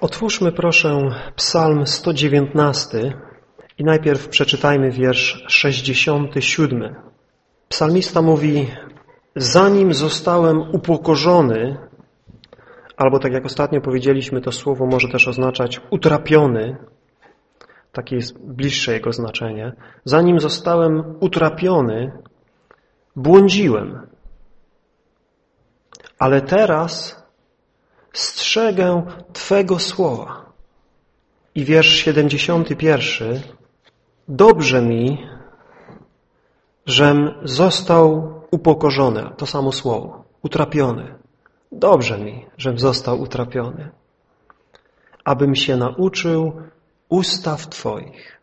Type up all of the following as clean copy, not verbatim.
Otwórzmy proszę Psalm 119 i najpierw przeczytajmy wiersz 67. Psalmista mówi: zanim zostałem upokorzony, albo tak jak ostatnio powiedzieliśmy, to słowo może też oznaczać utrapiony, takie jest bliższe jego znaczenie. Zanim zostałem utrapiony, błądziłem, ale teraz strzegę Twego słowa. I wiersz 71. Dobrze mi, żem został upokorzony. To samo słowo. Utrapiony. Dobrze mi, żem został utrapiony. Abym się nauczył ustaw Twoich.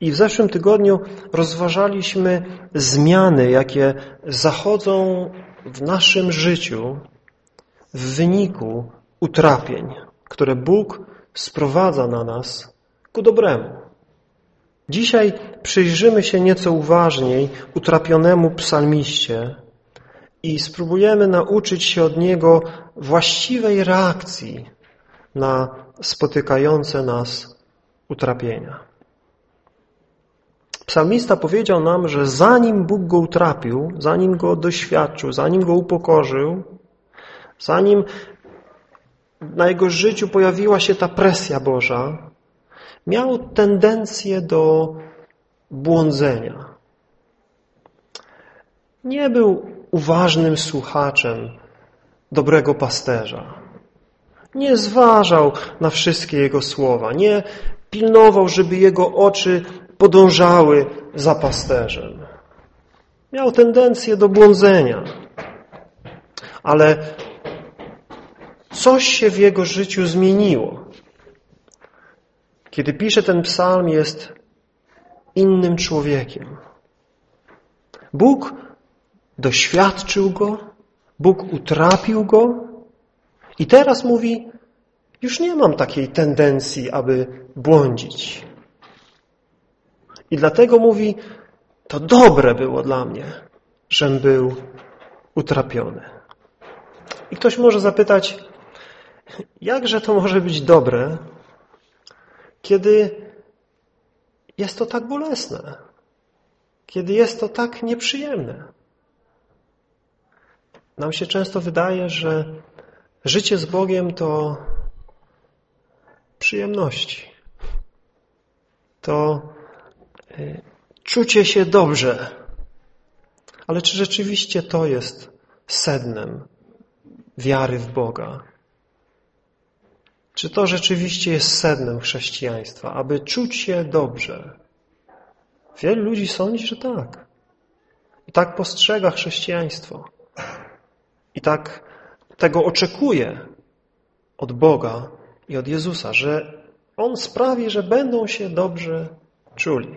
I w zeszłym tygodniu rozważaliśmy zmiany, jakie zachodzą w naszym życiu w wyniku utrapień, które Bóg sprowadza na nas ku dobremu. Dzisiaj przyjrzymy się nieco uważniej utrapionemu psalmiście i spróbujemy nauczyć się od niego właściwej reakcji na spotykające nas utrapienia. Psalmista powiedział nam, że zanim Bóg go utrapił, zanim go doświadczył, zanim go upokorzył, zanim na jego życiu pojawiła się ta presja Boża, miał tendencję do błądzenia. Nie był uważnym słuchaczem dobrego pasterza. Nie zważał na wszystkie jego słowa. Nie pilnował, żeby jego oczy podążały za pasterzem. Miał tendencję do błądzenia. Ale coś się w jego życiu zmieniło. Kiedy pisze ten psalm, jest innym człowiekiem. Bóg doświadczył go, Bóg utrapił go i teraz mówi: już nie mam takiej tendencji, aby błądzić. I dlatego mówi: to dobre było dla mnie, żem był utrapiony. I ktoś może zapytać: jakże to może być dobre, kiedy jest to tak bolesne, kiedy jest to tak nieprzyjemne? Nam się często wydaje, że życie z Bogiem to przyjemności, to czucie się dobrze. Ale czy rzeczywiście to jest sednem wiary w Boga? Czy to rzeczywiście jest sednem chrześcijaństwa, aby czuć się dobrze? Wielu ludzi sądzi, że tak. I tak postrzega chrześcijaństwo. I tak tego oczekuje od Boga i od Jezusa, że On sprawi, że będą się dobrze czuli.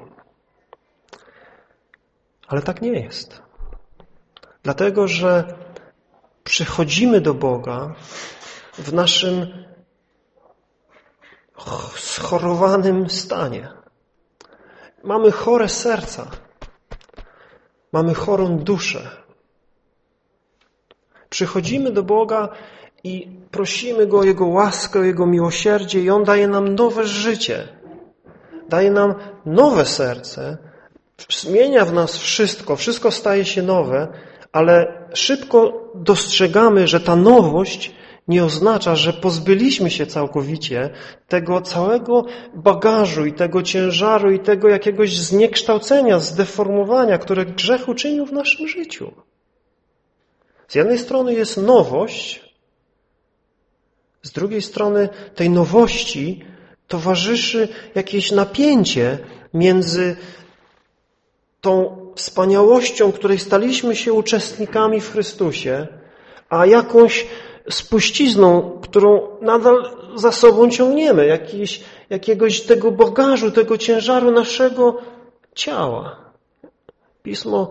Ale tak nie jest. Dlatego, że przychodzimy do Boga w naszym schorowanym stanie. Mamy chore serca. Mamy chorą duszę. Przychodzimy do Boga i prosimy Go o Jego łaskę, o Jego miłosierdzie i On daje nam nowe życie. Daje nam nowe serce. Zmienia w nas wszystko. Wszystko staje się nowe, ale szybko dostrzegamy, że ta nowość nie oznacza, że pozbyliśmy się całkowicie tego całego bagażu i tego ciężaru i tego jakiegoś zniekształcenia, zdeformowania, które grzech uczynił w naszym życiu. Z jednej strony jest nowość, z drugiej strony tej nowości towarzyszy jakieś napięcie między tą wspaniałością, której staliśmy się uczestnikami w Chrystusie, a jakąś spuścizną, którą nadal za sobą ciągniemy, jakiegoś tego bagażu, tego ciężaru naszego ciała. Pismo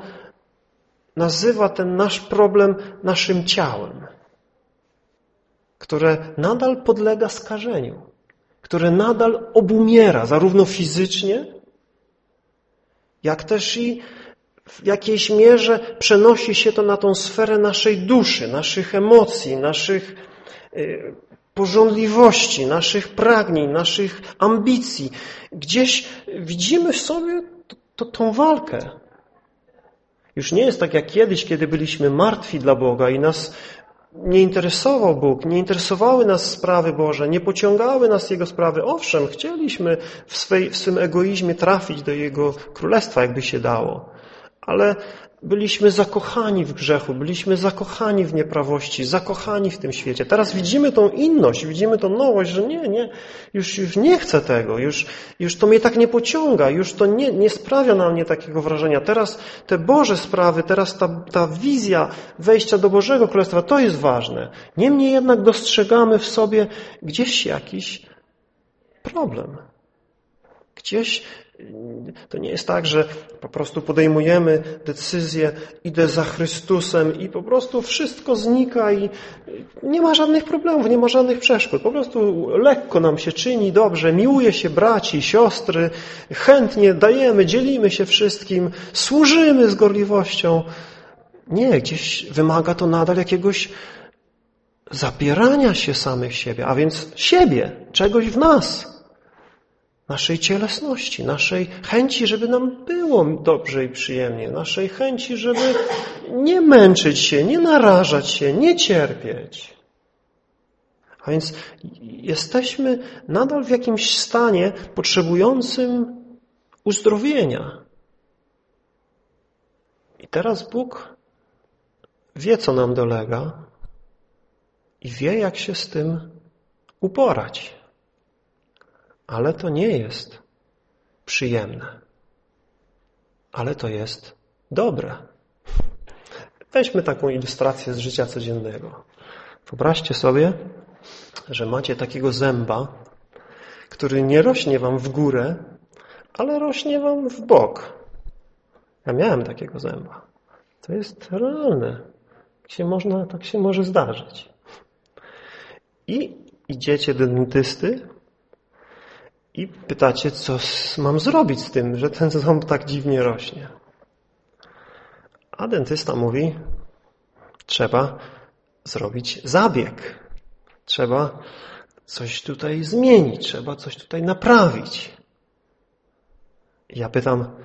nazywa ten nasz problem naszym ciałem, które nadal podlega skażeniu, które nadal obumiera, zarówno fizycznie, jak też i w jakiejś mierze przenosi się to na tą sferę naszej duszy, naszych emocji, naszych pożądliwości, naszych pragnień, naszych ambicji. Gdzieś widzimy w sobie tą walkę. Już nie jest tak jak kiedyś, kiedy byliśmy martwi dla Boga i nas nie interesował Bóg, nie interesowały nas sprawy Boże, nie pociągały nas Jego sprawy. Owszem, chcieliśmy w swym egoizmie trafić do Jego Królestwa, jakby się dało, ale byliśmy zakochani w grzechu, byliśmy zakochani w nieprawości, zakochani w tym świecie. Teraz widzimy tą inność, widzimy tą nowość, że już nie chcę tego, już to mnie tak nie pociąga, już to nie sprawia na mnie takiego wrażenia. Teraz te Boże sprawy, teraz ta wizja wejścia do Bożego Królestwa, to jest ważne. Niemniej jednak dostrzegamy w sobie gdzieś jakiś problem. Gdzieś to nie jest tak, że po prostu podejmujemy decyzję, idę za Chrystusem i po prostu wszystko znika i nie ma żadnych problemów, nie ma żadnych przeszkód. Po prostu lekko nam się czyni dobrze, miłuje się braci, siostry, chętnie dajemy, dzielimy się wszystkim, służymy z gorliwością. Nie, gdzieś wymaga to nadal jakiegoś zapierania się samych siebie, a więc siebie, czegoś w nas. Naszej cielesności, naszej chęci, żeby nam było dobrze i przyjemnie, naszej chęci, żeby nie męczyć się, nie narażać się, nie cierpieć. A więc jesteśmy nadal w jakimś stanie potrzebującym uzdrowienia. I teraz Bóg wie, co nam dolega i wie, jak się z tym uporać. Ale to nie jest przyjemne. Ale to jest dobre. Weźmy taką ilustrację z życia codziennego. Wyobraźcie sobie, że macie takiego zęba, który nie rośnie wam w górę, ale rośnie wam w bok. Ja miałem takiego zęba. To jest realne. Tak się może zdarzyć. I idziecie do dentysty, i pytacie, co mam zrobić z tym, że ten ząb tak dziwnie rośnie. A dentysta mówi, trzeba zrobić zabieg. Trzeba coś tutaj zmienić, trzeba coś tutaj naprawić. I ja pytam,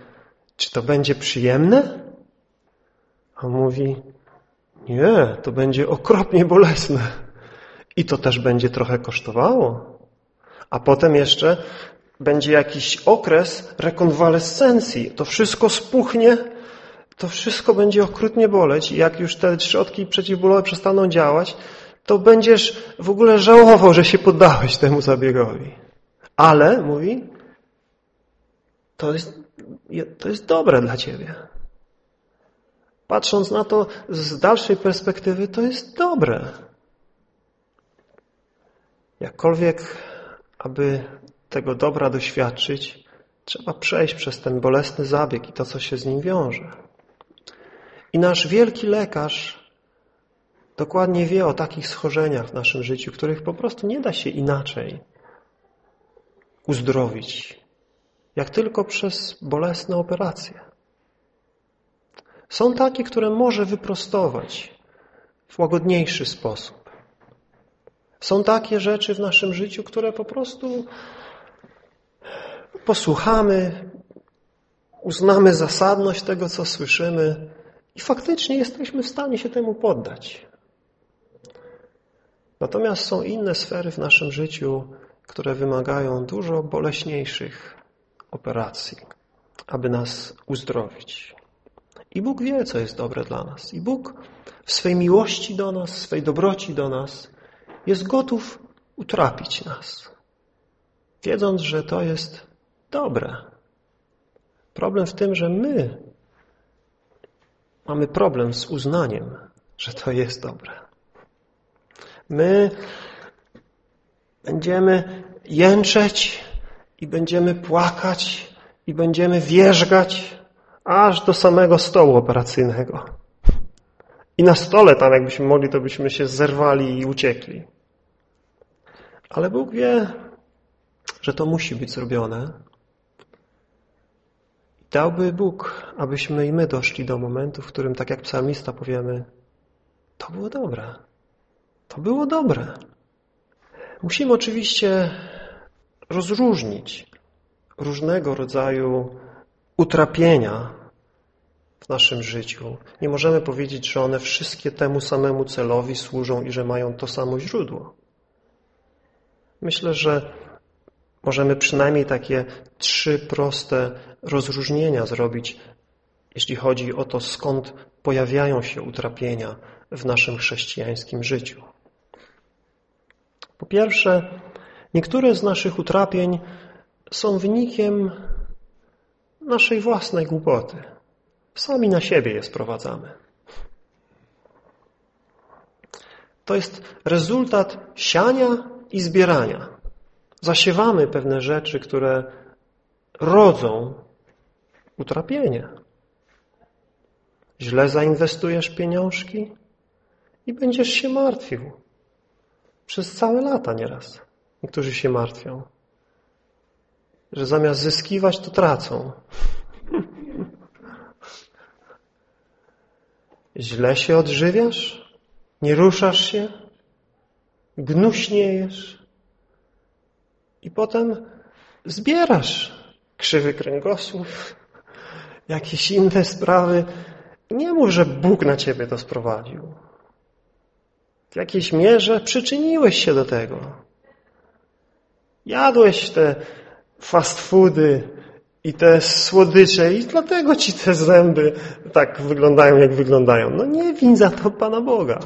czy to będzie przyjemne? A on mówi, nie, to będzie okropnie bolesne. I to też będzie trochę kosztowało. A potem jeszcze będzie jakiś okres rekonwalescencji. To wszystko spuchnie, to wszystko będzie okrutnie boleć i jak już te środki przeciwbólowe przestaną działać, to będziesz w ogóle żałował, że się poddałeś temu zabiegowi. Ale, mówi, to jest dobre dla ciebie. Patrząc na to z dalszej perspektywy, to jest dobre. Jakkolwiek aby tego dobra doświadczyć, trzeba przejść przez ten bolesny zabieg i to, co się z nim wiąże. I nasz wielki lekarz dokładnie wie o takich schorzeniach w naszym życiu, których po prostu nie da się inaczej uzdrowić, jak tylko przez bolesne operacje. Są takie, które może wyprostować w łagodniejszy sposób. Są takie rzeczy w naszym życiu, które po prostu posłuchamy, uznamy zasadność tego, co słyszymy i faktycznie jesteśmy w stanie się temu poddać. Natomiast są inne sfery w naszym życiu, które wymagają dużo boleśniejszych operacji, aby nas uzdrowić. I Bóg wie, co jest dobre dla nas. I Bóg w swej miłości do nas, w swej dobroci do nas jest gotów utrapić nas, wiedząc, że to jest dobre. Problem w tym, że my mamy problem z uznaniem, że to jest dobre. My będziemy jęczeć i będziemy płakać i będziemy wierzgać aż do samego stołu operacyjnego. I na stole tam, jakbyśmy mogli, to byśmy się zerwali i uciekli. Ale Bóg wie, że to musi być zrobione. Dałby Bóg, abyśmy i my doszli do momentu, w którym, tak jak psalmista, powiemy, to było dobre. To było dobre. Musimy oczywiście rozróżnić różnego rodzaju utrapienia w naszym życiu. Nie możemy powiedzieć, że one wszystkie temu samemu celowi służą i że mają to samo źródło. Myślę, że możemy przynajmniej takie trzy proste rozróżnienia zrobić, jeśli chodzi o to, skąd pojawiają się utrapienia w naszym chrześcijańskim życiu. Po pierwsze, niektóre z naszych utrapień są wynikiem naszej własnej głupoty. Sami na siebie je sprowadzamy. To jest rezultat siania i zbierania. Zasiewamy pewne rzeczy, które rodzą utrapienie. Źle zainwestujesz pieniążki i będziesz się martwił. Przez całe lata nieraz. Niektórzy się martwią, że zamiast zyskiwać, to tracą. Źle się odżywiasz, nie ruszasz się, gnuśniejesz i potem zbierasz krzywy kręgosłup, jakieś inne sprawy. Nie mów, że Bóg na ciebie to sprowadził. W jakiejś mierze przyczyniłeś się do tego. Jadłeś te fast foody i te słodycze i dlatego ci te zęby tak wyglądają, jak wyglądają. No nie win za to Pana Boga.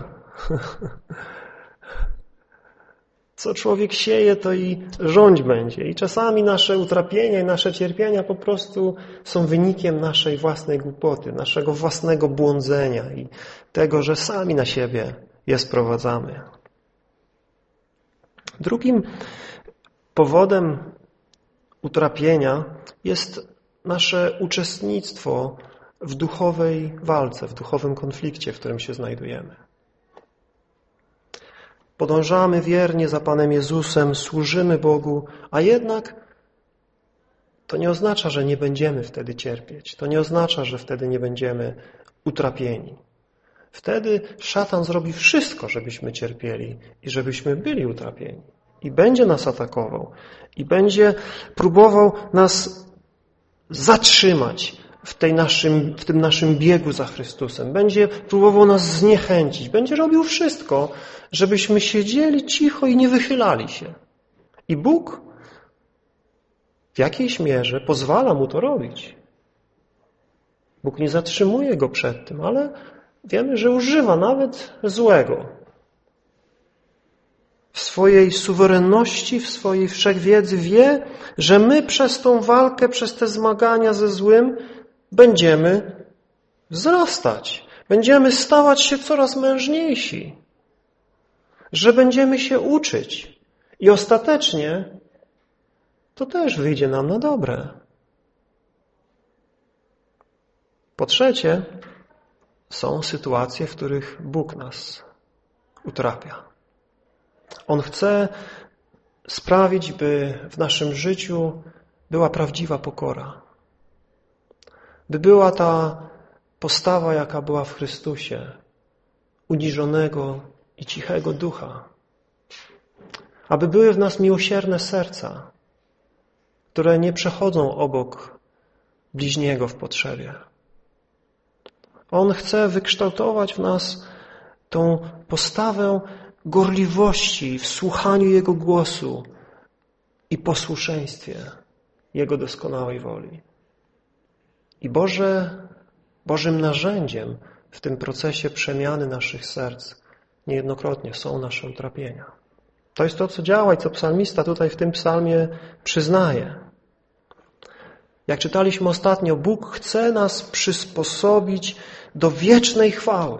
Co człowiek sieje, to i rządź będzie. I czasami nasze utrapienia i nasze cierpienia po prostu są wynikiem naszej własnej głupoty, naszego własnego błądzenia i tego, że sami na siebie je sprowadzamy. Drugim powodem utrapienia jest nasze uczestnictwo w duchowej walce, w duchowym konflikcie, w którym się znajdujemy. Podążamy wiernie za Panem Jezusem, służymy Bogu, a jednak to nie oznacza, że nie będziemy wtedy cierpieć. To nie oznacza, że wtedy nie będziemy utrapieni. Wtedy szatan zrobi wszystko, żebyśmy cierpieli i żebyśmy byli utrapieni. I będzie nas atakował. I będzie próbował nas zatrzymać w tym naszym biegu za Chrystusem. Będzie próbował nas zniechęcić. Będzie robił wszystko, żebyśmy siedzieli cicho i nie wychylali się. I Bóg w jakiejś mierze pozwala mu to robić. Bóg nie zatrzymuje go przed tym, ale wiemy, że używa nawet złego. W swojej suwerenności, w swojej wszechwiedzy wie, że my przez tą walkę, przez te zmagania ze złym będziemy wzrastać. Będziemy stawać się coraz mężniejsi. Że będziemy się uczyć. I ostatecznie to też wyjdzie nam na dobre. Po trzecie, są sytuacje, w których Bóg nas utrapia. On chce sprawić, by w naszym życiu była prawdziwa pokora. By była ta postawa, jaka była w Chrystusie, uniżonego i cichego ducha. Aby były w nas miłosierne serca, które nie przechodzą obok bliźniego w potrzebie. On chce wykształtować w nas tą postawę gorliwości w słuchaniu Jego głosu i posłuszeństwie Jego doskonałej woli. I Bożym narzędziem w tym procesie przemiany naszych serc niejednokrotnie są nasze utrapienia. To jest to, co działa i co psalmista tutaj w tym psalmie przyznaje. Jak czytaliśmy ostatnio, Bóg chce nas przysposobić do wiecznej chwały.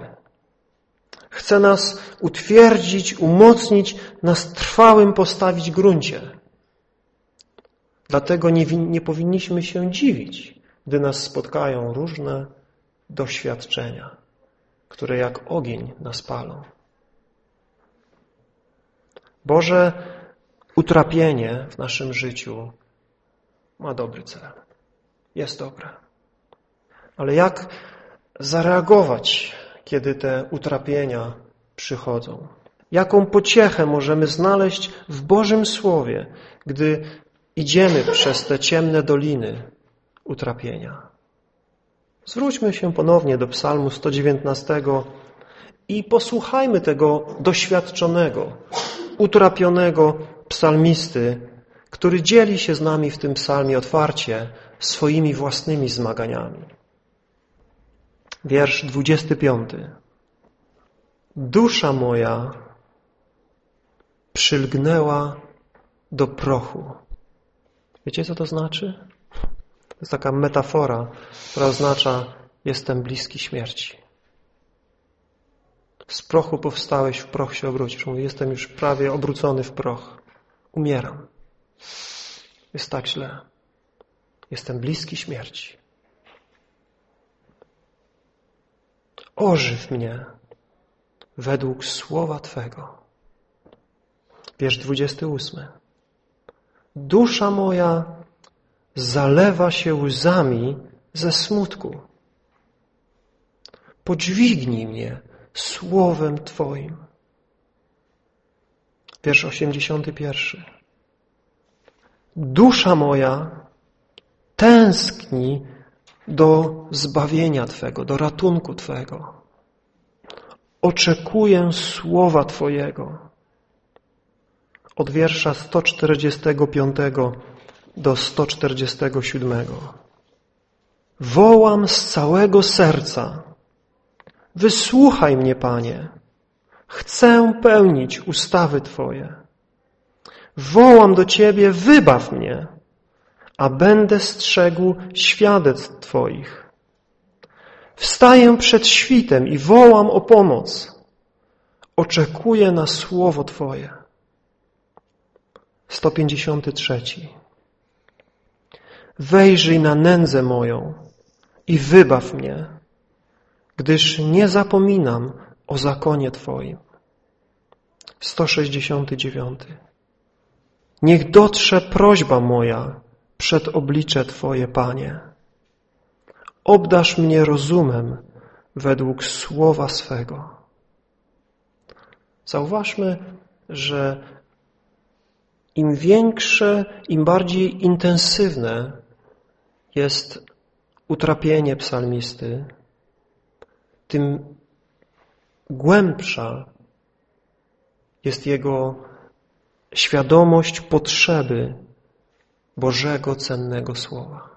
Chce nas utwierdzić, umocnić, nas trwałym postawić gruncie. Dlatego nie powinniśmy się dziwić, gdy nas spotkają różne doświadczenia, które jak ogień nas palą. Boże utrapienie w naszym życiu ma dobry cel. Jest dobre. Ale jak zareagować, kiedy te utrapienia przychodzą? Jaką pociechę możemy znaleźć w Bożym Słowie, gdy idziemy przez te ciemne doliny utrapienia. Zwróćmy się ponownie do Psalmu 119 i posłuchajmy tego doświadczonego, utrapionego psalmisty, który dzieli się z nami w tym psalmie otwarcie swoimi własnymi zmaganiami. Wiersz 25. Dusza moja przylgnęła do prochu. Wiecie, co to znaczy? To jest taka metafora, która oznacza: jestem bliski śmierci. Z prochu powstałeś, w proch się obrócisz. Mówi: jestem już prawie obrócony w proch. Umieram. Jest tak źle. Jestem bliski śmierci. Ożyw mnie według słowa Twego. Wiersz 28. Dusza moja zalewa się łzami ze smutku. Podźwignij mnie słowem Twoim. Wiersz 81. Dusza moja tęskni do zbawienia Twego, do ratunku Twego. Oczekuję słowa Twojego. Od wiersza 145 do 147. Wołam z całego serca. Wysłuchaj mnie, Panie. Chcę pełnić ustawy Twoje. Wołam do Ciebie, wybaw mnie, a będę strzegł świadectw Twoich. Wstaję przed świtem i wołam o pomoc. Oczekuję na słowo Twoje. 153. Wejrzyj na nędzę moją i wybaw mnie, gdyż nie zapominam o zakonie Twoim. 169. Niech dotrze prośba moja przed oblicze Twoje, Panie. Obdarz mnie rozumem według słowa swego. Zauważmy, że im większe, im bardziej intensywne jest utrapienie psalmisty, tym głębsza jest jego świadomość potrzeby Bożego cennego Słowa.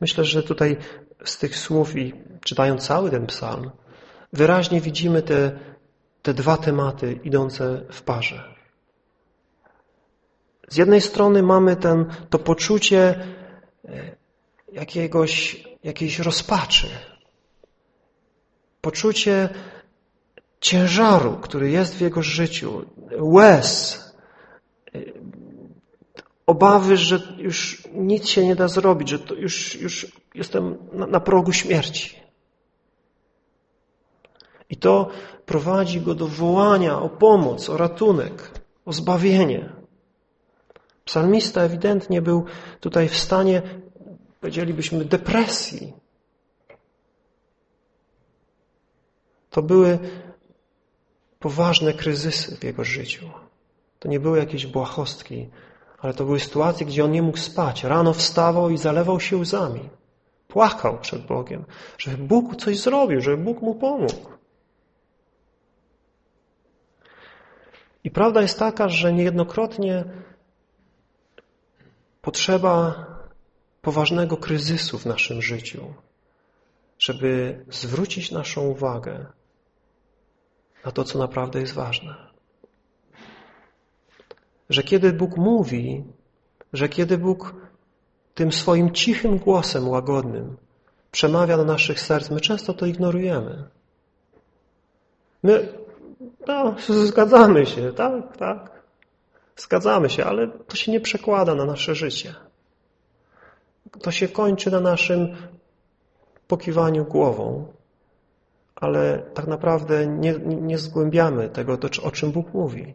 Myślę, że tutaj z tych słów i czytając cały ten psalm wyraźnie widzimy te dwa tematy idące w parze. Z jednej strony mamy to poczucie jakiejś rozpaczy, poczucie ciężaru, który jest w jego życiu, łez, obawy, że już nic się nie da zrobić, że to już jestem na progu śmierci. I to prowadzi go do wołania o pomoc, o ratunek, o zbawienie. Psalmista ewidentnie był tutaj w stanie, powiedzielibyśmy, depresji. To były poważne kryzysy w jego życiu. To nie były jakieś błahostki, ale to były sytuacje, gdzie on nie mógł spać. Rano wstawał i zalewał się łzami. Płakał przed Bogiem, żeby Bóg coś zrobił, żeby Bóg mu pomógł. I prawda jest taka, że niejednokrotnie potrzeba poważnego kryzysu w naszym życiu, żeby zwrócić naszą uwagę na to, co naprawdę jest ważne. Że kiedy Bóg mówi, że kiedy Bóg tym swoim cichym głosem łagodnym przemawia do naszych serc, my często to ignorujemy. No, zgadzamy się, tak, zgadzamy się, ale to się nie przekłada na nasze życie. To się kończy na naszym pokiwaniu głową, ale tak naprawdę nie zgłębiamy tego, o czym Bóg mówi.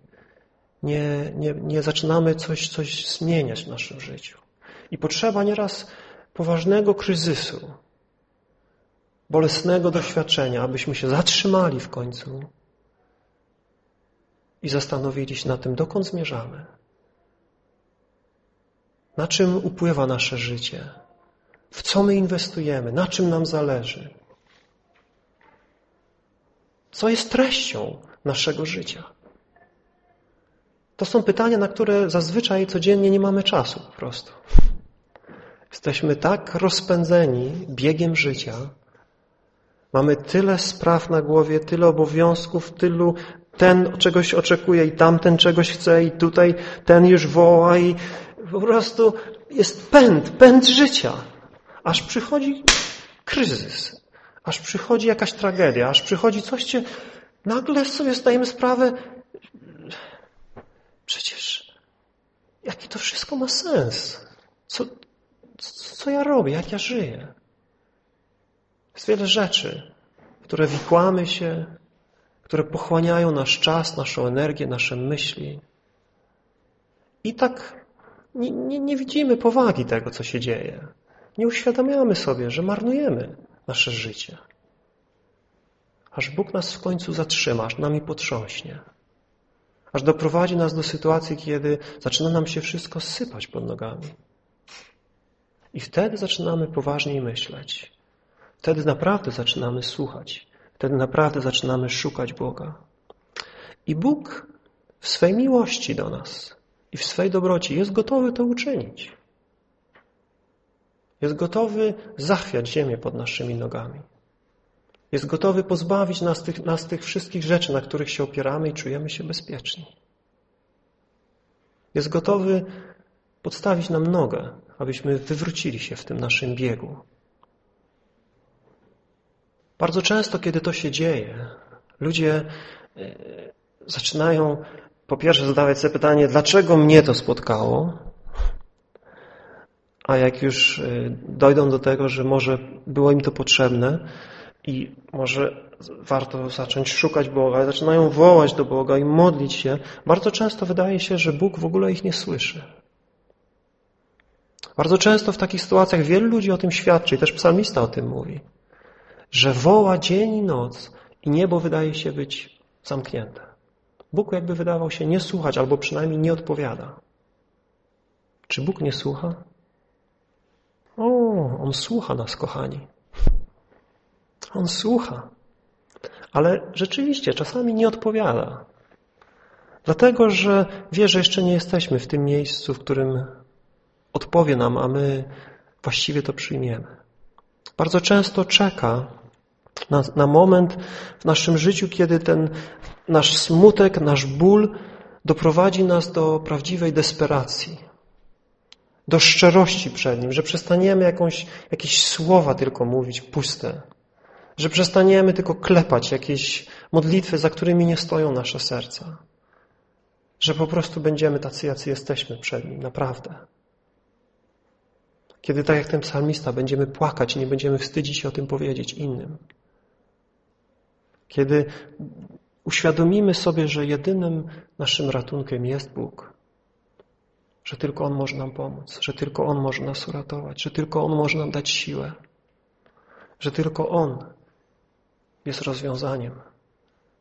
Nie zaczynamy coś zmieniać w naszym życiu. I potrzeba nieraz poważnego kryzysu, bolesnego doświadczenia, abyśmy się zatrzymali w końcu i zastanowili się na tym, dokąd zmierzamy. Na czym upływa nasze życie? W co my inwestujemy? Na czym nam zależy? Co jest treścią naszego życia? To są pytania, na które zazwyczaj codziennie nie mamy czasu po prostu. Jesteśmy tak rozpędzeni biegiem życia, mamy tyle spraw na głowie, tyle obowiązków, tylu ten czegoś oczekuje i tamten czegoś chce i tutaj ten już woła i po prostu jest pęd życia. Aż przychodzi kryzys, aż przychodzi jakaś tragedia, aż przychodzi coś, gdzie nagle sobie zdajemy sprawę, przecież jaki to wszystko ma sens? Co ja robię? Jak ja żyję? Jest wiele rzeczy, w które wikłamy się, które pochłaniają nasz czas, naszą energię, nasze myśli. I tak nie widzimy powagi tego, co się dzieje. Nie uświadamiamy sobie, że marnujemy nasze życie. Aż Bóg nas w końcu zatrzyma, aż nami potrząśnie. Aż doprowadzi nas do sytuacji, kiedy zaczyna nam się wszystko sypać pod nogami. I wtedy zaczynamy poważniej myśleć. Wtedy naprawdę zaczynamy słuchać. Wtedy naprawdę zaczynamy szukać Boga. I Bóg w swej miłości do nas i w swej dobroci jest gotowy to uczynić. Jest gotowy zachwiać ziemię pod naszymi nogami. Jest gotowy pozbawić nas tych wszystkich rzeczy, na których się opieramy i czujemy się bezpieczni. Jest gotowy podstawić nam nogę, abyśmy wywrócili się w tym naszym biegu. Bardzo często, kiedy to się dzieje, ludzie zaczynają po pierwsze zadawać sobie pytanie, dlaczego mnie to spotkało? A jak już dojdą do tego, że może było im to potrzebne i może warto zacząć szukać Boga, zaczynają wołać do Boga i modlić się, bardzo często wydaje się, że Bóg w ogóle ich nie słyszy. Bardzo często w takich sytuacjach wielu ludzi o tym świadczy i też psalmista o tym mówi, że woła dzień i noc i niebo wydaje się być zamknięte. Bóg jakby wydawał się nie słuchać albo przynajmniej nie odpowiada. Czy Bóg nie słucha? On słucha nas, kochani. On słucha. Ale rzeczywiście czasami nie odpowiada. Dlatego, że wie, że jeszcze nie jesteśmy w tym miejscu, w którym odpowie nam, a my właściwie to przyjmiemy. Bardzo często czeka na moment w naszym życiu, kiedy ten nasz smutek, nasz ból doprowadzi nas do prawdziwej desperacji. Do szczerości przed Nim, że przestaniemy jakieś słowa tylko mówić puste, że przestaniemy tylko klepać jakieś modlitwy, za którymi nie stoją nasze serca, że po prostu będziemy tacy, jacy jesteśmy przed Nim, naprawdę. Kiedy tak jak ten psalmista będziemy płakać i nie będziemy wstydzić się o tym powiedzieć innym. Kiedy uświadomimy sobie, że jedynym naszym ratunkiem jest Bóg, że tylko On może nam pomóc, że tylko On może nas uratować, że tylko On może nam dać siłę, że tylko On jest rozwiązaniem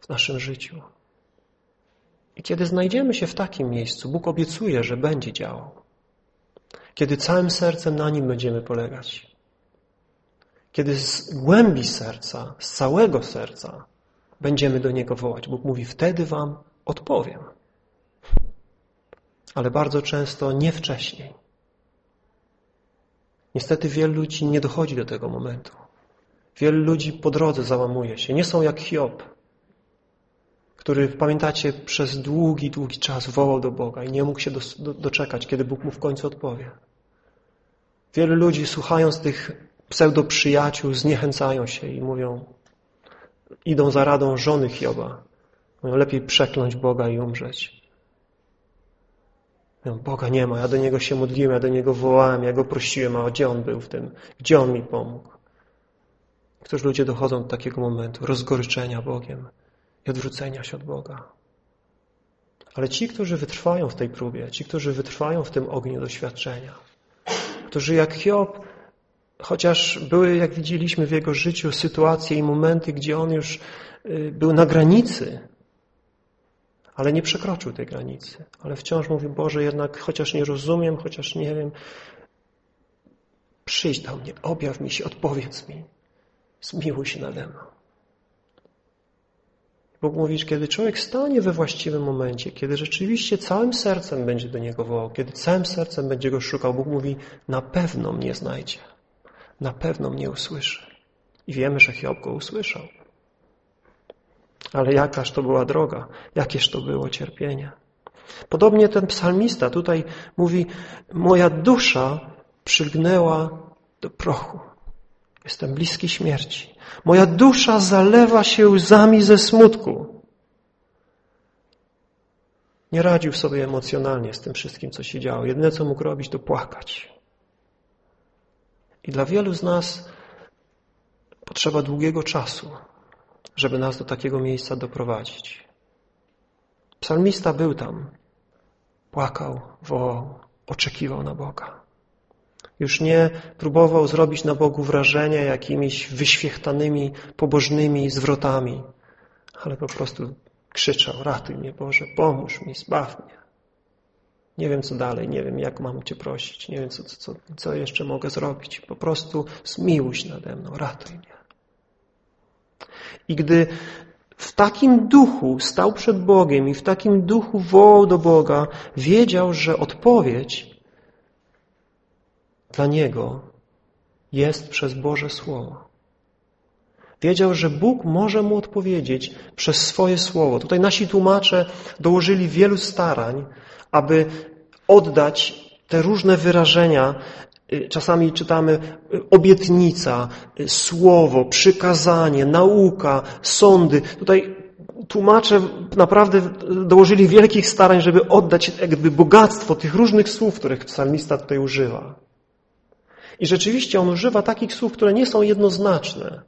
w naszym życiu. I kiedy znajdziemy się w takim miejscu, Bóg obiecuje, że będzie działał. Kiedy całym sercem na Nim będziemy polegać. Kiedy z głębi serca, z całego serca będziemy do Niego wołać. Bóg mówi, wtedy wam odpowiem. Ale bardzo często nie wcześniej. Niestety wielu ludzi nie dochodzi do tego momentu. Wielu ludzi po drodze załamuje się. Nie są jak Hiob, który, pamiętacie, przez długi czas wołał do Boga i nie mógł się doczekać, kiedy Bóg mu w końcu odpowie. Wielu ludzi, słuchając tych pseudoprzyjaciół, zniechęcają się i mówią, idą za radą żony Hioba. Mówią, lepiej przekląć Boga i umrzeć. Boga nie ma, ja do Niego się modliłem, ja do Niego wołałem, ja Go prosiłem, a gdzie On był w tym? Gdzie On mi pomógł? Któż ludzie dochodzą do takiego momentu rozgoryczenia Bogiem i odwrócenia się od Boga. Ale ci, którzy wytrwają w tej próbie, ci, którzy wytrwają w tym ogniu doświadczenia, którzy jak Hiob, chociaż były, jak widzieliśmy w jego życiu, sytuacje i momenty, gdzie on już był na granicy, ale nie przekroczył tej granicy. Ale wciąż mówił: Boże, jednak chociaż nie rozumiem, chociaż nie wiem, przyjdź do mnie, objaw mi się, odpowiedz mi, zmiłuj się nade mną. Bóg mówi, że kiedy człowiek stanie we właściwym momencie, kiedy rzeczywiście całym sercem będzie do Niego wołał, kiedy całym sercem będzie Go szukał, Bóg mówi: na pewno mnie znajdzie, na pewno mnie usłyszy. I wiemy, że Hiob Go usłyszał. Ale jakaż to była droga, jakież to było cierpienie. Podobnie ten psalmista tutaj mówi: moja dusza przylgnęła do prochu. Jestem bliski śmierci. Moja dusza zalewa się łzami ze smutku. Nie radził sobie emocjonalnie z tym wszystkim, co się działo. Jedyne, co mógł robić, to płakać. I dla wielu z nas potrzeba długiego czasu, żeby nas do takiego miejsca doprowadzić. Psalmista był tam. Płakał, wołał, oczekiwał na Boga. Już nie próbował zrobić na Bogu wrażenia jakimiś wyświechtanymi, pobożnymi zwrotami, ale po prostu krzyczał: ratuj mnie, Boże, pomóż mi, zbaw mnie. Nie wiem, co dalej, nie wiem, jak mam Cię prosić, nie wiem, co jeszcze mogę zrobić. Po prostu zmiłuj się nade mną, ratuj mnie. I gdy w takim duchu stał przed Bogiem i w takim duchu wołał do Boga, wiedział, że odpowiedź dla niego jest przez Boże Słowo. Wiedział, że Bóg może mu odpowiedzieć przez swoje Słowo. Tutaj nasi tłumacze dołożyli wielu starań, aby oddać te różne wyrażenia. Czasami czytamy obietnica, słowo, przykazanie, nauka, sądy. Tutaj tłumacze naprawdę dołożyli wielkich starań, żeby oddać jakby bogactwo tych różnych słów, których psalmista tutaj używa. I rzeczywiście on używa takich słów, które nie są jednoznaczne.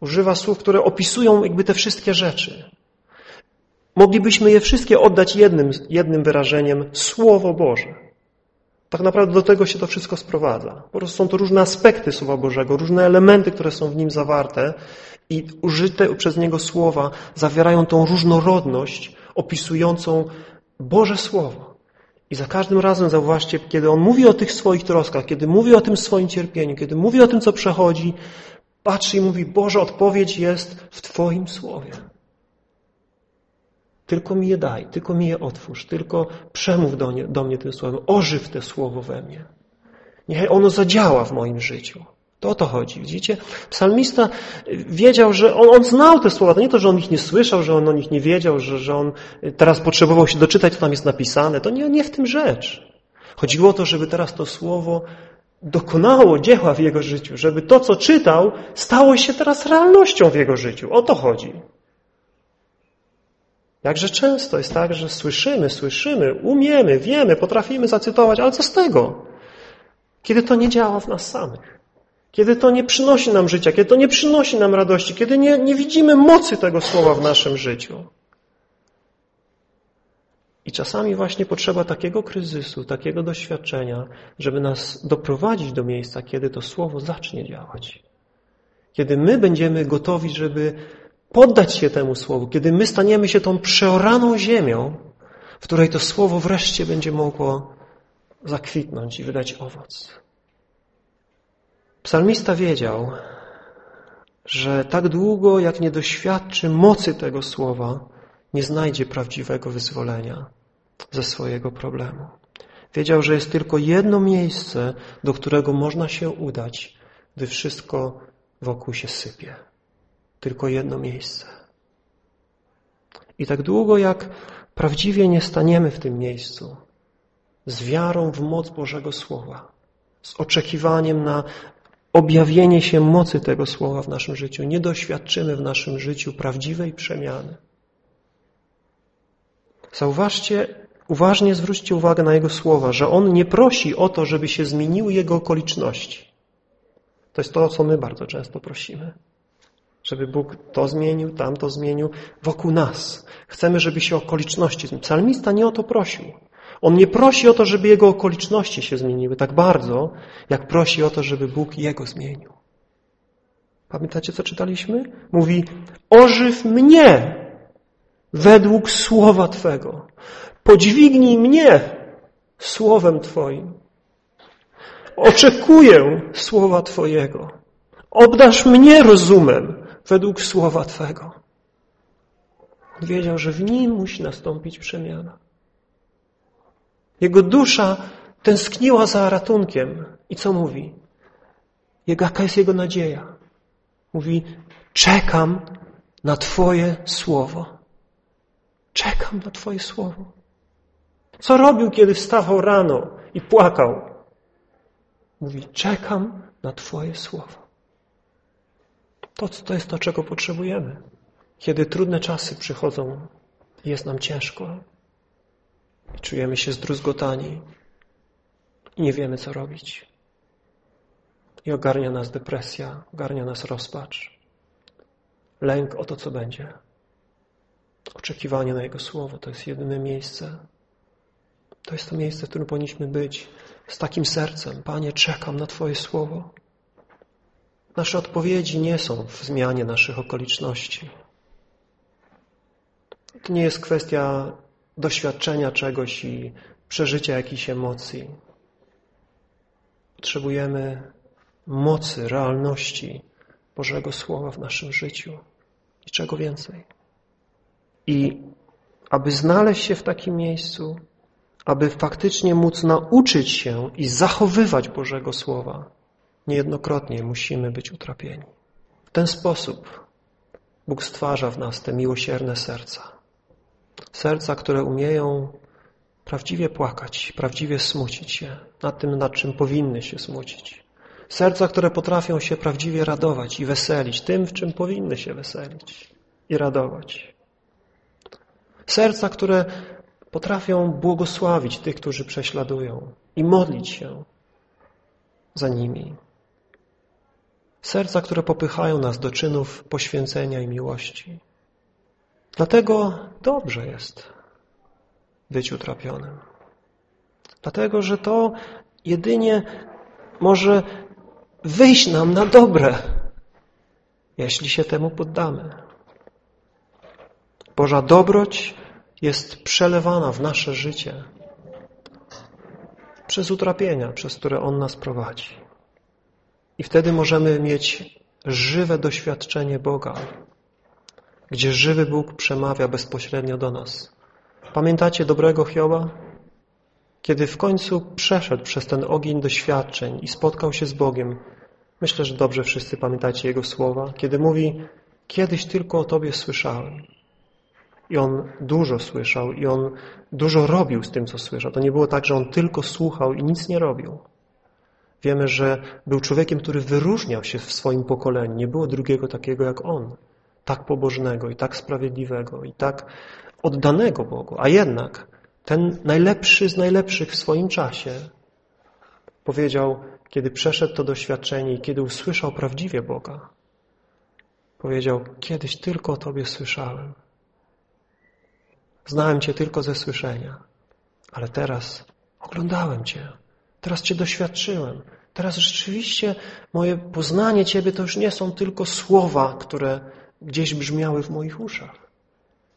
Używa słów, które opisują jakby te wszystkie rzeczy. Moglibyśmy je wszystkie oddać jednym wyrażeniem: Słowo Boże. Tak naprawdę do tego się to wszystko sprowadza. Po prostu są to różne aspekty Słowa Bożego, różne elementy, które są w nim zawarte i użyte przez niego słowa zawierają tą różnorodność opisującą Boże Słowo. I za każdym razem, zauważcie, kiedy on mówi o tych swoich troskach, kiedy mówi o tym swoim cierpieniu, kiedy mówi o tym, co przechodzi, patrzy i mówi: Boże, odpowiedź jest w Twoim Słowie. Tylko mi je daj, tylko mi je otwórz, tylko przemów do mnie tym Słowem, ożyw to Słowo we mnie. Niech ono zadziała w moim życiu. To o to chodzi, widzicie? Psalmista wiedział, że on znał te słowa. To nie to, że on ich nie słyszał, że on o nich nie wiedział, że on teraz potrzebował się doczytać, co tam jest napisane. To nie w tym rzecz. Chodziło o to, żeby teraz to słowo dokonało dzieła w jego życiu, żeby to, co czytał, stało się teraz realnością w jego życiu. O to chodzi. Jakże często jest tak, że słyszymy, umiemy, wiemy, potrafimy zacytować, ale co z tego? Kiedy to nie działa w nas samych. Kiedy to nie przynosi nam życia, kiedy to nie przynosi nam radości, kiedy nie widzimy mocy tego słowa w naszym życiu. I czasami właśnie potrzeba takiego kryzysu, takiego doświadczenia, żeby nas doprowadzić do miejsca, kiedy to słowo zacznie działać. Kiedy my będziemy gotowi, żeby poddać się temu słowu, kiedy my staniemy się tą przeoraną ziemią, w której to słowo wreszcie będzie mogło zakwitnąć i wydać owoc. Psalmista wiedział, że tak długo, jak nie doświadczy mocy tego słowa, nie znajdzie prawdziwego wyzwolenia ze swojego problemu. Wiedział, że jest tylko jedno miejsce, do którego można się udać, gdy wszystko wokół się sypie. Tylko jedno miejsce. I tak długo, jak prawdziwie nie staniemy w tym miejscu, z wiarą w moc Bożego Słowa, z oczekiwaniem na objawienie się mocy tego słowa w naszym życiu, nie doświadczymy w naszym życiu prawdziwej przemiany. Zauważcie, uważnie zwróćcie uwagę na jego słowa, że on nie prosi o to, żeby się zmieniły jego okoliczności. To jest to, o co my bardzo często prosimy. Żeby Bóg to zmienił, tamto zmienił, wokół nas. Chcemy, żeby się okoliczności zmieniły. Psalmista nie o to prosił. On nie prosi o to, żeby jego okoliczności się zmieniły tak bardzo, jak prosi o to, żeby Bóg jego zmienił. Pamiętacie, co czytaliśmy? Mówi: ożyw mnie według słowa Twego. Podźwignij mnie słowem Twoim. Oczekuję słowa Twojego. Obdarz mnie rozumem według słowa Twego. On wiedział, że w nim musi nastąpić przemiana. Jego dusza tęskniła za ratunkiem. I co mówi? Jaka jest jego nadzieja? Mówi, czekam na Twoje słowo. Czekam na Twoje słowo. Co robił, kiedy wstawał rano i płakał? Mówi, czekam na Twoje słowo. To jest to, czego potrzebujemy. Kiedy trudne czasy przychodzą, jest nam ciężko. Czujemy się zdruzgotani i nie wiemy, co robić. I ogarnia nas depresja, ogarnia nas rozpacz. Lęk o to, co będzie. Oczekiwanie na Jego Słowo to jest jedyne miejsce. To jest to miejsce, w którym powinniśmy być z takim sercem. Panie, czekam na Twoje Słowo. Nasze odpowiedzi nie są w zmianie naszych okoliczności. To nie jest kwestia doświadczenia czegoś i przeżycia jakichś emocji. Potrzebujemy mocy, realności Bożego Słowa w naszym życiu. Niczego więcej. I aby znaleźć się w takim miejscu, aby faktycznie móc nauczyć się i zachowywać Bożego Słowa, niejednokrotnie musimy być utrapieni. W ten sposób Bóg stwarza w nas te miłosierne serca. Serca, które umieją prawdziwie płakać, prawdziwie smucić się nad tym, nad czym powinny się smucić. Serca, które potrafią się prawdziwie radować i weselić tym, w czym powinny się weselić i radować. Serca, które potrafią błogosławić tych, którzy prześladują i modlić się za nimi. Serca, które popychają nas do czynów poświęcenia i miłości. Dlatego dobrze jest być utrapionym. Dlatego, że to jedynie może wyjść nam na dobre, jeśli się temu poddamy. Boża dobroć jest przelewana w nasze życie przez utrapienia, przez które On nas prowadzi. I wtedy możemy mieć żywe doświadczenie Boga, gdzie żywy Bóg przemawia bezpośrednio do nas. Pamiętacie dobrego Hioba? Kiedy w końcu przeszedł przez ten ogień doświadczeń i spotkał się z Bogiem, myślę, że dobrze wszyscy pamiętacie jego słowa, kiedy mówi, kiedyś tylko o Tobie słyszałem. I on dużo słyszał i on dużo robił z tym, co słyszał. To nie było tak, że on tylko słuchał i nic nie robił. Wiemy, że był człowiekiem, który wyróżniał się w swoim pokoleniu. Nie było drugiego takiego jak on. Tak pobożnego i tak sprawiedliwego i tak oddanego Bogu. A jednak ten najlepszy z najlepszych w swoim czasie powiedział, kiedy przeszedł to doświadczenie i kiedy usłyszał prawdziwie Boga, powiedział, kiedyś tylko o Tobie słyszałem. Znałem Cię tylko ze słyszenia, ale teraz oglądałem Cię, teraz Cię doświadczyłem. Teraz rzeczywiście moje poznanie Ciebie to już nie są tylko słowa, które gdzieś brzmiały w moich uszach.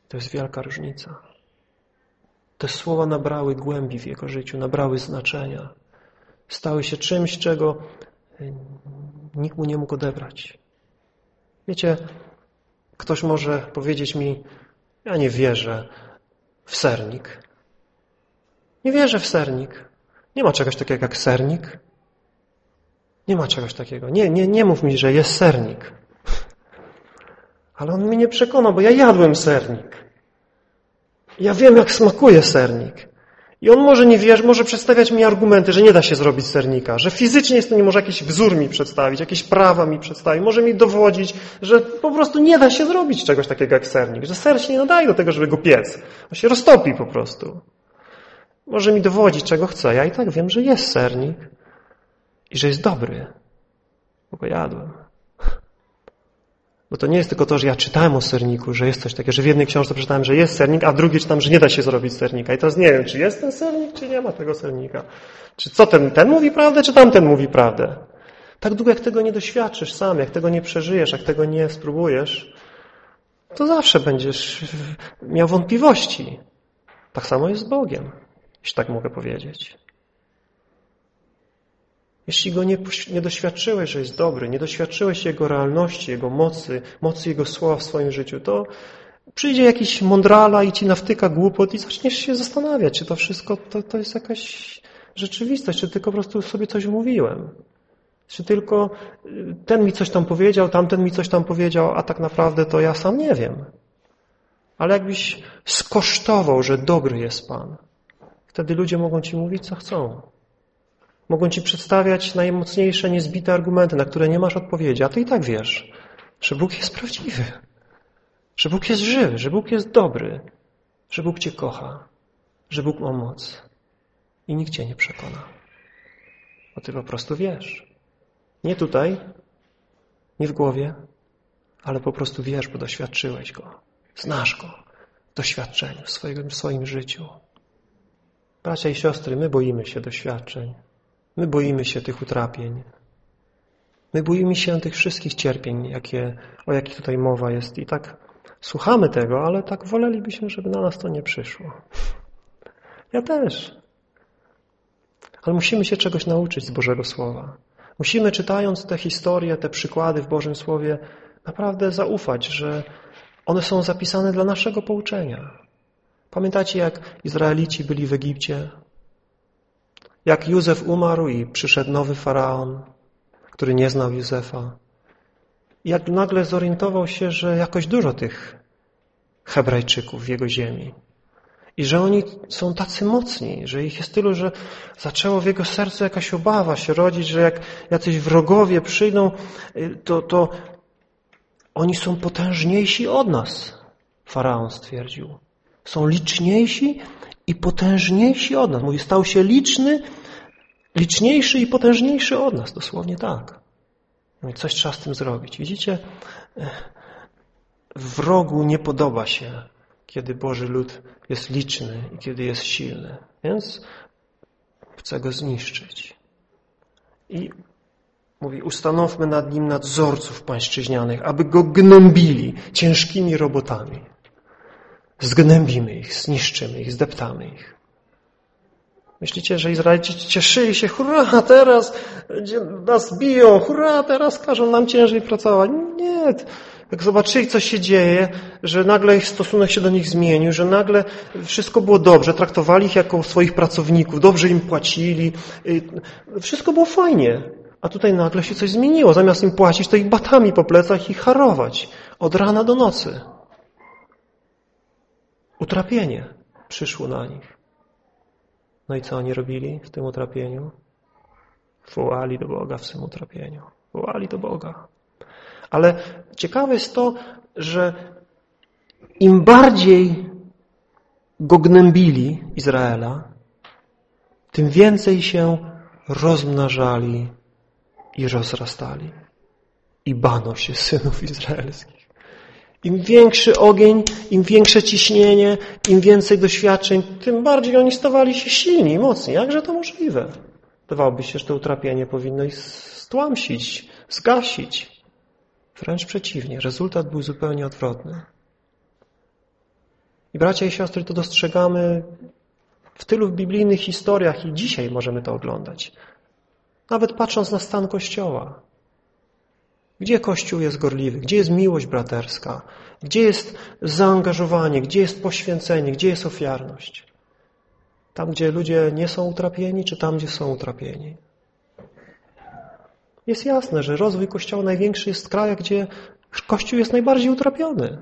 To jest wielka różnica. Te słowa nabrały głębi w jego życiu, nabrały znaczenia. Stały się czymś, czego nikt mu nie mógł odebrać. Wiecie, ktoś może powiedzieć mi, ja nie wierzę w sernik. Nie wierzę w sernik. Nie ma czegoś takiego jak sernik. Nie ma czegoś takiego. Nie mów mi, że jest sernik. Ale on mnie nie przekonał, bo ja jadłem sernik. Ja wiem, jak smakuje sernik. I on może nie wierzyć, może przedstawiać mi argumenty, że nie da się zrobić sernika, że fizycznie jest to nie może jakiś wzór mi przedstawić, jakieś prawa mi przedstawić, może mi dowodzić, że po prostu nie da się zrobić czegoś takiego jak sernik, że ser się nie nadaje do tego, żeby go piec. On się roztopi po prostu. Może mi dowodzić, czego chce. Ja i tak wiem, że jest sernik i że jest dobry, bo go jadłem. Bo to nie jest tylko to, że ja czytałem o serniku, że jest coś takiego, że w jednej książce przeczytałem, że jest sernik, a w drugiej czytam, że nie da się zrobić sernika. I teraz nie wiem, czy jest ten sernik, czy nie ma tego sernika. Czy co, ten mówi prawdę, czy tamten mówi prawdę? Tak długo, jak tego nie doświadczysz sam, jak tego nie przeżyjesz, jak tego nie spróbujesz, to zawsze będziesz miał wątpliwości. Tak samo jest z Bogiem, jeśli tak mogę powiedzieć. Jeśli Go nie doświadczyłeś, że jest dobry, nie doświadczyłeś Jego realności, Jego mocy Jego słowa w swoim życiu, to przyjdzie jakiś mądrala i ci nawtyka głupot i zaczniesz się zastanawiać, czy to wszystko to jest jakaś rzeczywistość, czy tylko po prostu sobie coś mówiłem. Czy tylko ten mi coś tam powiedział, tamten mi coś tam powiedział, a tak naprawdę to ja sam nie wiem. Ale jakbyś skosztował, że dobry jest Pan, wtedy ludzie mogą ci mówić, co chcą. Mogą ci przedstawiać najmocniejsze, niezbite argumenty, na które nie masz odpowiedzi, a ty i tak wiesz, że Bóg jest prawdziwy, że Bóg jest żywy, że Bóg jest dobry, że Bóg cię kocha, że Bóg ma moc i nikt cię nie przekona. Bo ty po prostu wiesz. Nie tutaj, nie w głowie, ale po prostu wiesz, bo doświadczyłeś Go. Znasz Go w doświadczeniu, w swoim życiu. Bracia i siostry, my boimy się doświadczeń. My boimy się tych utrapień. My boimy się tych wszystkich cierpień, o jakich tutaj mowa jest. I tak słuchamy tego, ale tak wolelibyśmy, żeby na nas to nie przyszło. Ja też. Ale musimy się czegoś nauczyć z Bożego Słowa. Musimy, czytając te historie, te przykłady w Bożym Słowie, naprawdę zaufać, że one są zapisane dla naszego pouczenia. Pamiętacie, jak Izraelici byli w Egipcie? Jak Józef umarł i przyszedł nowy faraon, który nie znał Józefa? Jak nagle zorientował się, że jakoś dużo tych Hebrajczyków w jego ziemi. I że oni są tacy mocni, że ich jest tylu, że zaczęło w jego sercu jakaś obawa się rodzić, że jak jacyś wrogowie przyjdą, to oni są potężniejsi od nas, faraon stwierdził. Są liczniejsi i potężniejsi od nas. Mówi, stał się liczniejszy i potężniejszy od nas. Dosłownie tak. Mówi, coś trzeba z tym zrobić. Widzicie, wrogu nie podoba się, kiedy Boży lud jest liczny i kiedy jest silny. Więc chce go zniszczyć. I mówi, ustanowmy nad nim nadzorców pańszczyźnianych, aby go gnębili ciężkimi robotami. Zgnębimy ich, zniszczymy ich, zdeptamy ich. Myślicie, że Izraelici cieszyli się, hurra, teraz nas biją, hurra, teraz każą nam ciężej pracować. Nie, jak zobaczyli, co się dzieje, że nagle ich stosunek się do nich zmienił, że nagle wszystko było dobrze, traktowali ich jako swoich pracowników, dobrze im płacili, wszystko było fajnie, a tutaj nagle się coś zmieniło. Zamiast im płacić, to ich batami po plecach i harować od rana do nocy. Utrapienie przyszło na nich. No i co oni robili w tym utrapieniu? Wołali do Boga w tym utrapieniu. Wołali do Boga. Ale ciekawe jest to, że im bardziej go gnębili, Izraela, tym więcej się rozmnażali i rozrastali. I bano się synów izraelskich. Im większy ogień, im większe ciśnienie, im więcej doświadczeń, tym bardziej oni stawali się silni i mocni. Jakże to możliwe? Wydawałoby się, że to utrapienie powinno ich stłamsić, zgasić. Wręcz przeciwnie, rezultat był zupełnie odwrotny. I bracia i siostry, to dostrzegamy w tylu biblijnych historiach i dzisiaj możemy to oglądać. Nawet patrząc na stan Kościoła. Gdzie Kościół jest gorliwy? Gdzie jest miłość braterska? Gdzie jest zaangażowanie? Gdzie jest poświęcenie? Gdzie jest ofiarność? Tam, gdzie ludzie nie są utrapieni, czy tam, gdzie są utrapieni? Jest jasne, że rozwój Kościoła największy jest w krajach, gdzie Kościół jest najbardziej utrapiony.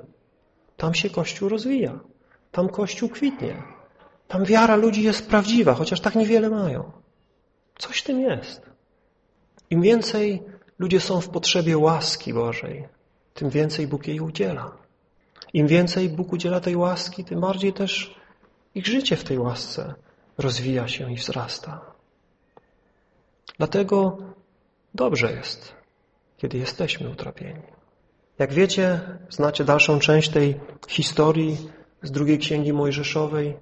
Tam się Kościół rozwija. Tam Kościół kwitnie. Tam wiara ludzi jest prawdziwa, chociaż tak niewiele mają. Coś w tym jest. Im więcej ludzie są w potrzebie łaski Bożej, tym więcej Bóg jej udziela. Im więcej Bóg udziela tej łaski, tym bardziej też ich życie w tej łasce rozwija się i wzrasta. Dlatego dobrze jest, kiedy jesteśmy utrapieni. Jak wiecie, znacie dalszą część tej historii z drugiej Księgi Mojżeszowej,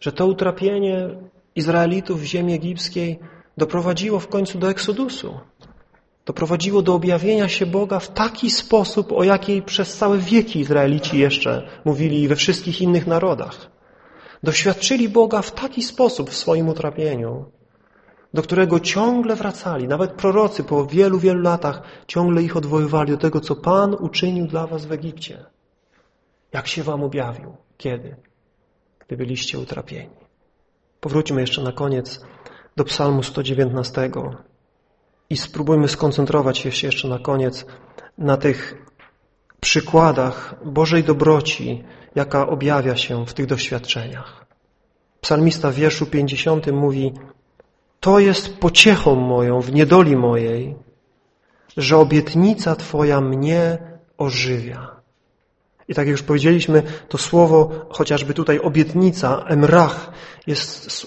że to utrapienie Izraelitów w ziemi egipskiej doprowadziło w końcu do Eksodusu. doprowadziło do objawienia się Boga w taki sposób, o jakiej przez całe wieki Izraelici jeszcze mówili we wszystkich innych narodach. Doświadczyli Boga w taki sposób w swoim utrapieniu, do którego ciągle wracali. Nawet prorocy po wielu, wielu latach ciągle ich odwoływali do tego, co Pan uczynił dla was w Egipcie. Jak się wam objawił? Kiedy? Gdy byliście utrapieni. Powróćmy jeszcze na koniec do Psalmu 119 i spróbujmy skoncentrować się jeszcze na koniec na tych przykładach Bożej dobroci, jaka objawia się w tych doświadczeniach. Psalmista w wierszu 50 mówi: to jest pociechą moją w niedoli mojej, że obietnica Twoja mnie ożywia. I tak jak już powiedzieliśmy, to słowo, chociażby tutaj obietnica, emrach,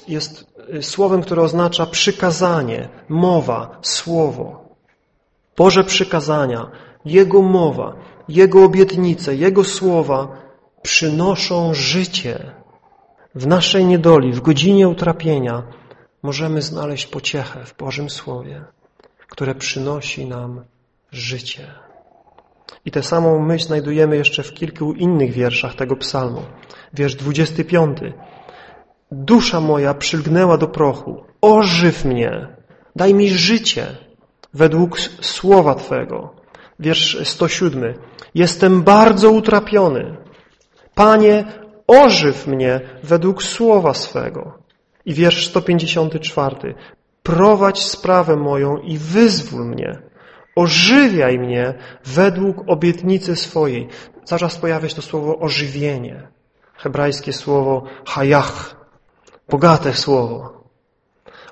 jest słowem, które oznacza przykazanie, mowa, słowo. Boże przykazania, Jego mowa, Jego obietnice, Jego słowa przynoszą życie. W naszej niedoli, w godzinie utrapienia możemy znaleźć pociechę w Bożym Słowie, które przynosi nam życie. I tę samą myśl znajdujemy jeszcze w kilku innych wierszach tego psalmu. Wiersz 25. Dusza moja przylgnęła do prochu. Ożyw mnie. Daj mi życie według słowa Twego. Wiersz 107. Jestem bardzo utrapiony. Panie, ożyw mnie według słowa swego. I wiersz 154. Prowadź sprawę moją i wyzwól mnie. Ożywiaj mnie według obietnicy swojej. Cały czas pojawia się to słowo ożywienie. Hebrajskie słowo hayach. Bogate słowo.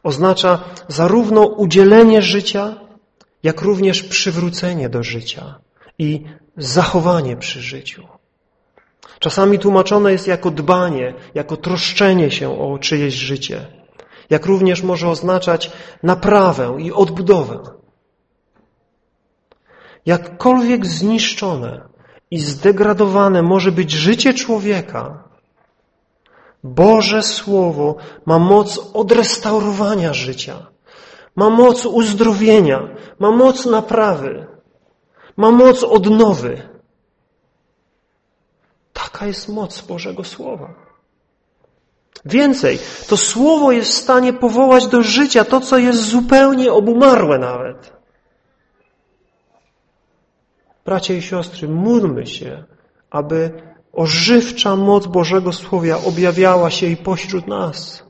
Oznacza zarówno udzielenie życia, jak również przywrócenie do życia i zachowanie przy życiu. Czasami tłumaczone jest jako dbanie, jako troszczenie się o czyjeś życie. Jak również może oznaczać naprawę i odbudowę. Jakkolwiek zniszczone i zdegradowane może być życie człowieka, Boże Słowo ma moc odrestaurowania życia, ma moc uzdrowienia, ma moc naprawy, ma moc odnowy. Taka jest moc Bożego Słowa. Więcej, to Słowo jest w stanie powołać do życia to, co jest zupełnie obumarłe nawet. Bracia i siostry, módlmy się, aby ożywcza moc Bożego Słowa objawiała się i pośród nas.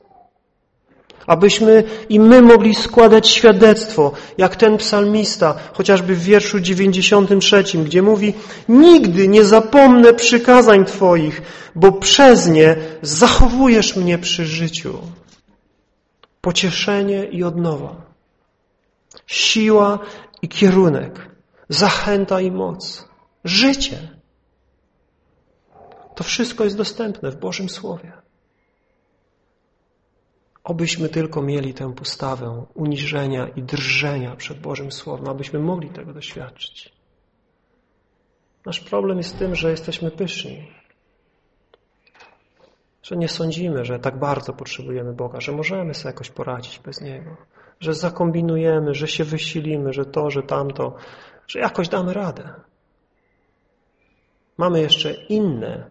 Abyśmy i my mogli składać świadectwo, jak ten psalmista, chociażby w wierszu 93, gdzie mówi: nigdy nie zapomnę przykazań Twoich, bo przez nie zachowujesz mnie przy życiu. Pocieszenie i odnowa, siła i kierunek, zachęta i moc, życie. To wszystko jest dostępne w Bożym Słowie. Obyśmy tylko mieli tę postawę uniżenia i drżenia przed Bożym Słowem, abyśmy mogli tego doświadczyć. Nasz problem jest tym, że jesteśmy pyszni, że nie sądzimy, że tak bardzo potrzebujemy Boga, że możemy sobie jakoś poradzić bez Niego, że zakombinujemy, że się wysilimy, że to, że tamto, że jakoś damy radę. Mamy jeszcze inne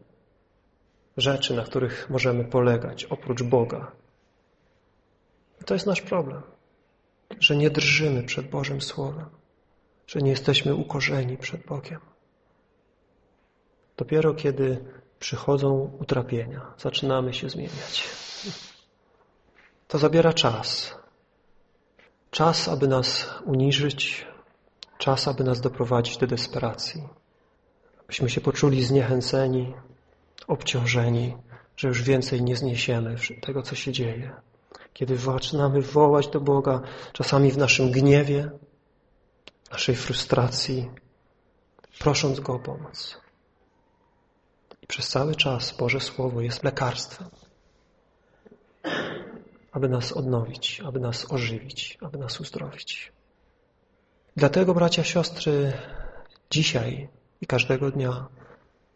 rzeczy, na których możemy polegać oprócz Boga. To jest nasz problem, że nie drżymy przed Bożym Słowem, że nie jesteśmy ukorzeni przed Bogiem. Dopiero kiedy przychodzą utrapienia, zaczynamy się zmieniać. To zabiera czas. Czas, aby nas uniżyć, czas, aby nas doprowadzić do desperacji. Abyśmy się poczuli zniechęceni, obciążeni, że już więcej nie zniesiemy tego, co się dzieje. Kiedy zaczynamy wołać do Boga, czasami w naszym gniewie, naszej frustracji, prosząc Go o pomoc. I przez cały czas Boże Słowo jest lekarstwem, aby nas odnowić, aby nas ożywić, aby nas uzdrowić. Dlatego, bracia, siostry, dzisiaj i każdego dnia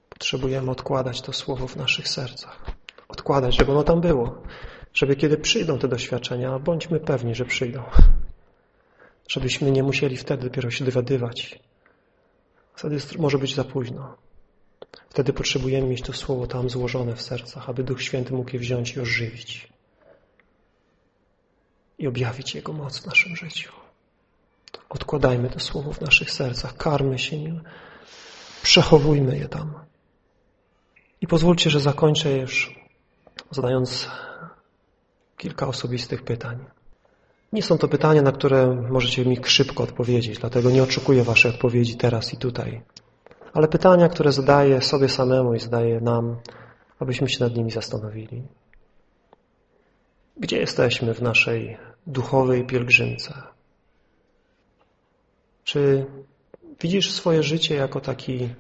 potrzebujemy odkładać to Słowo w naszych sercach. Odkładać, żeby ono tam było. Żeby kiedy przyjdą te doświadczenia, bądźmy pewni, że przyjdą, żebyśmy nie musieli wtedy dopiero się dowiadywać. Wtedy może być za późno. Wtedy potrzebujemy mieć to słowo tam złożone w sercach, aby Duch Święty mógł je wziąć i ożywić. I objawić Jego moc w naszym życiu. Odkładajmy to słowo w naszych sercach, karmy się nim, przechowujmy je tam. I pozwólcie, że zakończę już zadając kilka osobistych pytań. Nie są to pytania, na które możecie mi szybko odpowiedzieć, dlatego nie oczekuję waszej odpowiedzi teraz i tutaj. Ale pytania, które zadaję sobie samemu i zadaję nam, abyśmy się nad nimi zastanowili. Gdzie jesteśmy w naszej duchowej pielgrzymce? Czy widzisz swoje życie jako taki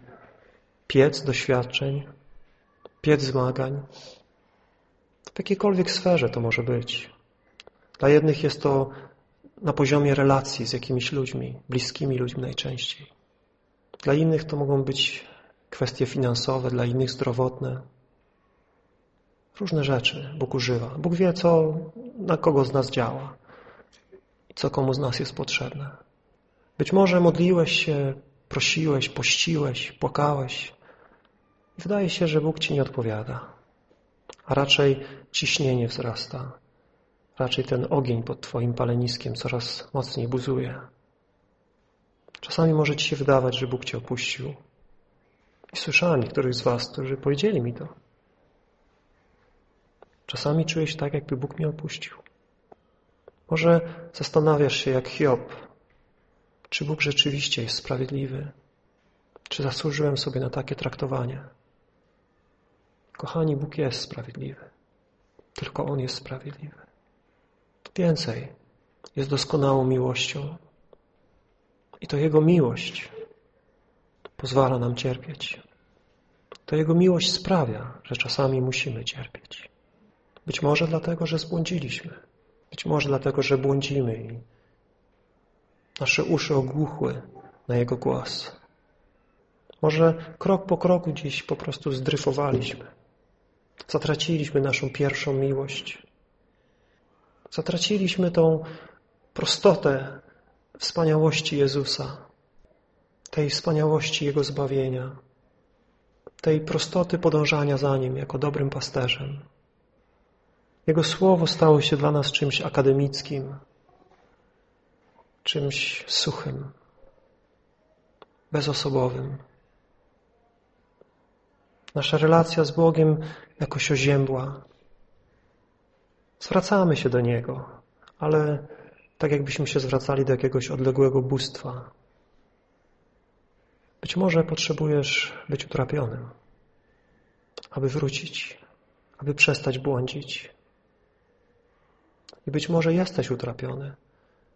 piec doświadczeń, piec zmagań? W jakiejkolwiek sferze to może być. Dla jednych jest to na poziomie relacji z jakimiś ludźmi, bliskimi ludźmi najczęściej. Dla innych to mogą być kwestie finansowe, dla innych zdrowotne. Różne rzeczy Bóg używa. Bóg wie, co na kogo z nas działa i co komu z nas jest potrzebne. Być może modliłeś się, prosiłeś, pościłeś, płakałeś i wydaje się, że Bóg ci nie odpowiada, a raczej ciśnienie wzrasta. Raczej ten ogień pod twoim paleniskiem coraz mocniej buzuje. Czasami może ci się wydawać, że Bóg cię opuścił. I słyszałem niektórych z was, którzy powiedzieli mi to. Czasami czuję się tak, jakby Bóg mnie opuścił. Może zastanawiasz się jak Hiob, czy Bóg rzeczywiście jest sprawiedliwy? Czy zasłużyłem sobie na takie traktowanie? Kochani, Bóg jest sprawiedliwy. Tylko On jest sprawiedliwy. Więcej, jest doskonałą miłością. I to Jego miłość pozwala nam cierpieć. To Jego miłość sprawia, że czasami musimy cierpieć. Być może dlatego, że zbłądziliśmy. Być może dlatego, że błądzimy i nasze uszy ogłuchły na Jego głos. Może krok po kroku dziś po prostu zdryfowaliśmy. Zatraciliśmy naszą pierwszą miłość. Zatraciliśmy tą prostotę wspaniałości Jezusa, tej wspaniałości Jego zbawienia, tej prostoty podążania za Nim jako dobrym pasterzem. Jego Słowo stało się dla nas czymś akademickim, czymś suchym, bezosobowym. Nasza relacja z Bogiem jakoś oziębła. Zwracamy się do Niego, ale tak jakbyśmy się zwracali do jakiegoś odległego bóstwa. Być może potrzebujesz być utrapionym, aby wrócić, aby przestać błądzić. I być może jesteś utrapiony,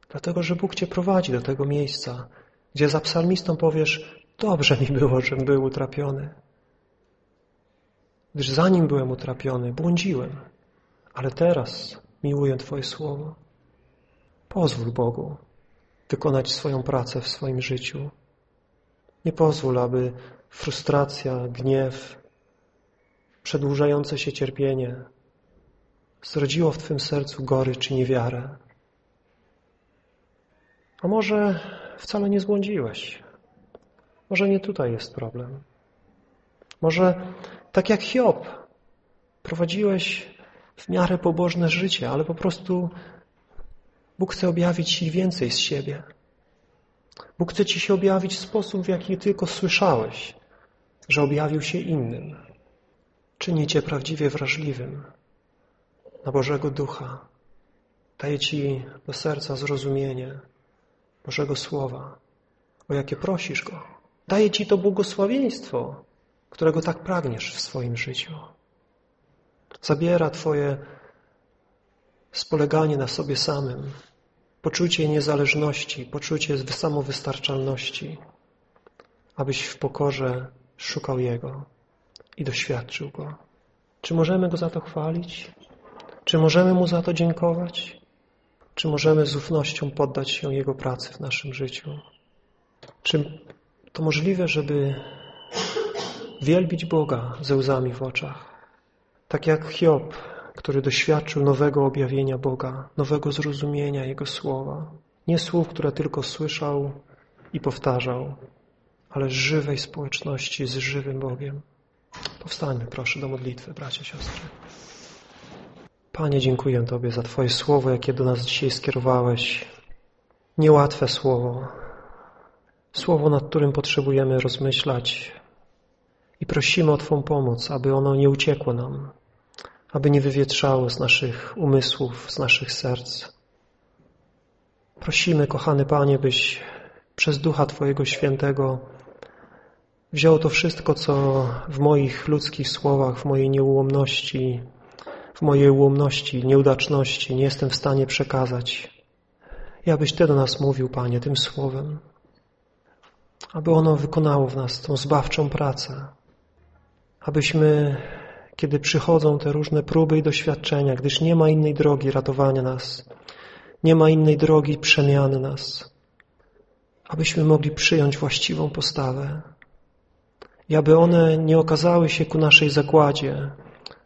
dlatego że Bóg cię prowadzi do tego miejsca, gdzie za psalmistą powiesz, dobrze mi było, żem był utrapiony. Gdyż zanim byłem utrapiony, błądziłem, ale teraz miłuję Twoje słowo. Pozwól Bogu wykonać swoją pracę w swoim życiu. Nie pozwól, aby frustracja, gniew, przedłużające się cierpienie zrodziło w Twym sercu gorycz i niewiarę. A może wcale nie zbłądziłeś. Może nie tutaj jest problem. Może tak jak Hiob prowadziłeś w miarę pobożne życie, ale po prostu Bóg chce objawić Ci więcej z siebie. Bóg chce Ci się objawić w sposób, w jaki tylko słyszałeś, że objawił się innym. Czyni Cię prawdziwie wrażliwym na Bożego Ducha. Daje Ci do serca zrozumienie Bożego Słowa, o jakie prosisz Go. Daje Ci to błogosławieństwo, którego tak pragniesz w swoim życiu. Zabiera Twoje spoleganie na sobie samym, poczucie niezależności, poczucie samowystarczalności, abyś w pokorze szukał Jego i doświadczył Go. Czy możemy Go za to chwalić? Czy możemy Mu za to dziękować? Czy możemy z ufnością poddać się Jego pracy w naszym życiu? Czy to możliwe, żeby wielbić Boga ze łzami w oczach? Tak jak Hiob, który doświadczył nowego objawienia Boga, nowego zrozumienia Jego słowa, Nie słów, które tylko słyszał i powtarzał, ale żywej społeczności z żywym Bogiem. Powstańmy, proszę, do modlitwy, bracia, siostry. Panie, dziękuję Tobie za Twoje słowo, jakie do nas dzisiaj skierowałeś. Niełatwe słowo. Słowo, nad którym potrzebujemy rozmyślać. I prosimy o Twą pomoc, aby ono nie uciekło nam, aby nie wywietrzało z naszych umysłów, z naszych serc. Prosimy, kochany Panie, byś przez Ducha Twojego Świętego wziął to wszystko, co w moich ludzkich słowach, w mojej ułomności, nieudaczności nie jestem w stanie przekazać. I abyś Ty do nas mówił, Panie, tym słowem, aby ono wykonało w nas tą zbawczą pracę, abyśmy, kiedy przychodzą te różne próby i doświadczenia, gdyż nie ma innej drogi ratowania nas, nie ma innej drogi przemiany nas, abyśmy mogli przyjąć właściwą postawę i aby one nie okazały się ku naszej zagładzie,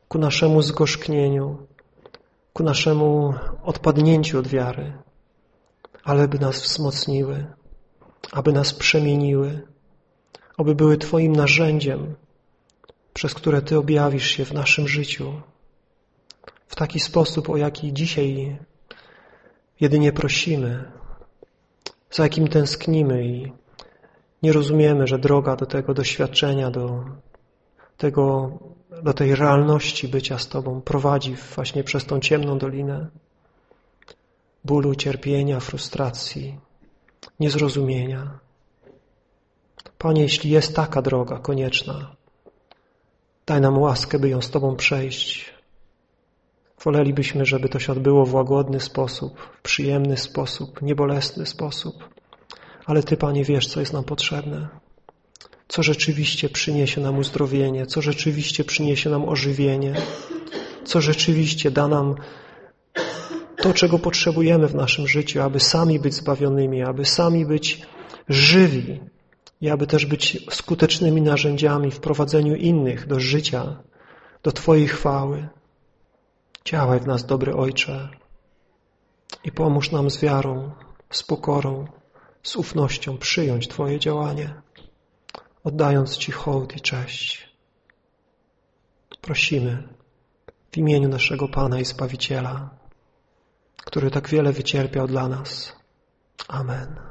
ku naszemu zgorzknieniu, ku naszemu odpadnięciu od wiary, ale by nas wzmocniły, aby nas przemieniły, aby były Twoim narzędziem, przez które Ty objawisz się w naszym życiu w taki sposób, o jaki dzisiaj jedynie prosimy, za jakim tęsknimy i nie rozumiemy, że droga do tego doświadczenia, do tej realności bycia z Tobą prowadzi właśnie przez tą ciemną dolinę bólu, cierpienia, frustracji, niezrozumienia. Panie, jeśli jest taka droga konieczna, daj nam łaskę, by ją z Tobą przejść. Wolelibyśmy, żeby to się odbyło w łagodny sposób, w przyjemny sposób, niebolesny sposób. Ale Ty, Panie, wiesz, co jest nam potrzebne, co rzeczywiście przyniesie nam uzdrowienie, co rzeczywiście przyniesie nam ożywienie, co rzeczywiście da nam to, czego potrzebujemy w naszym życiu, aby sami być zbawionymi, aby sami być żywi i aby też być skutecznymi narzędziami w prowadzeniu innych do życia, do Twojej chwały. Działaj w nas, dobry Ojcze, i pomóż nam z wiarą, z pokorą, z ufnością przyjąć Twoje działanie, oddając Ci hołd i cześć. Prosimy w imieniu naszego Pana i Zbawiciela, który tak wiele wycierpiał dla nas. Amen.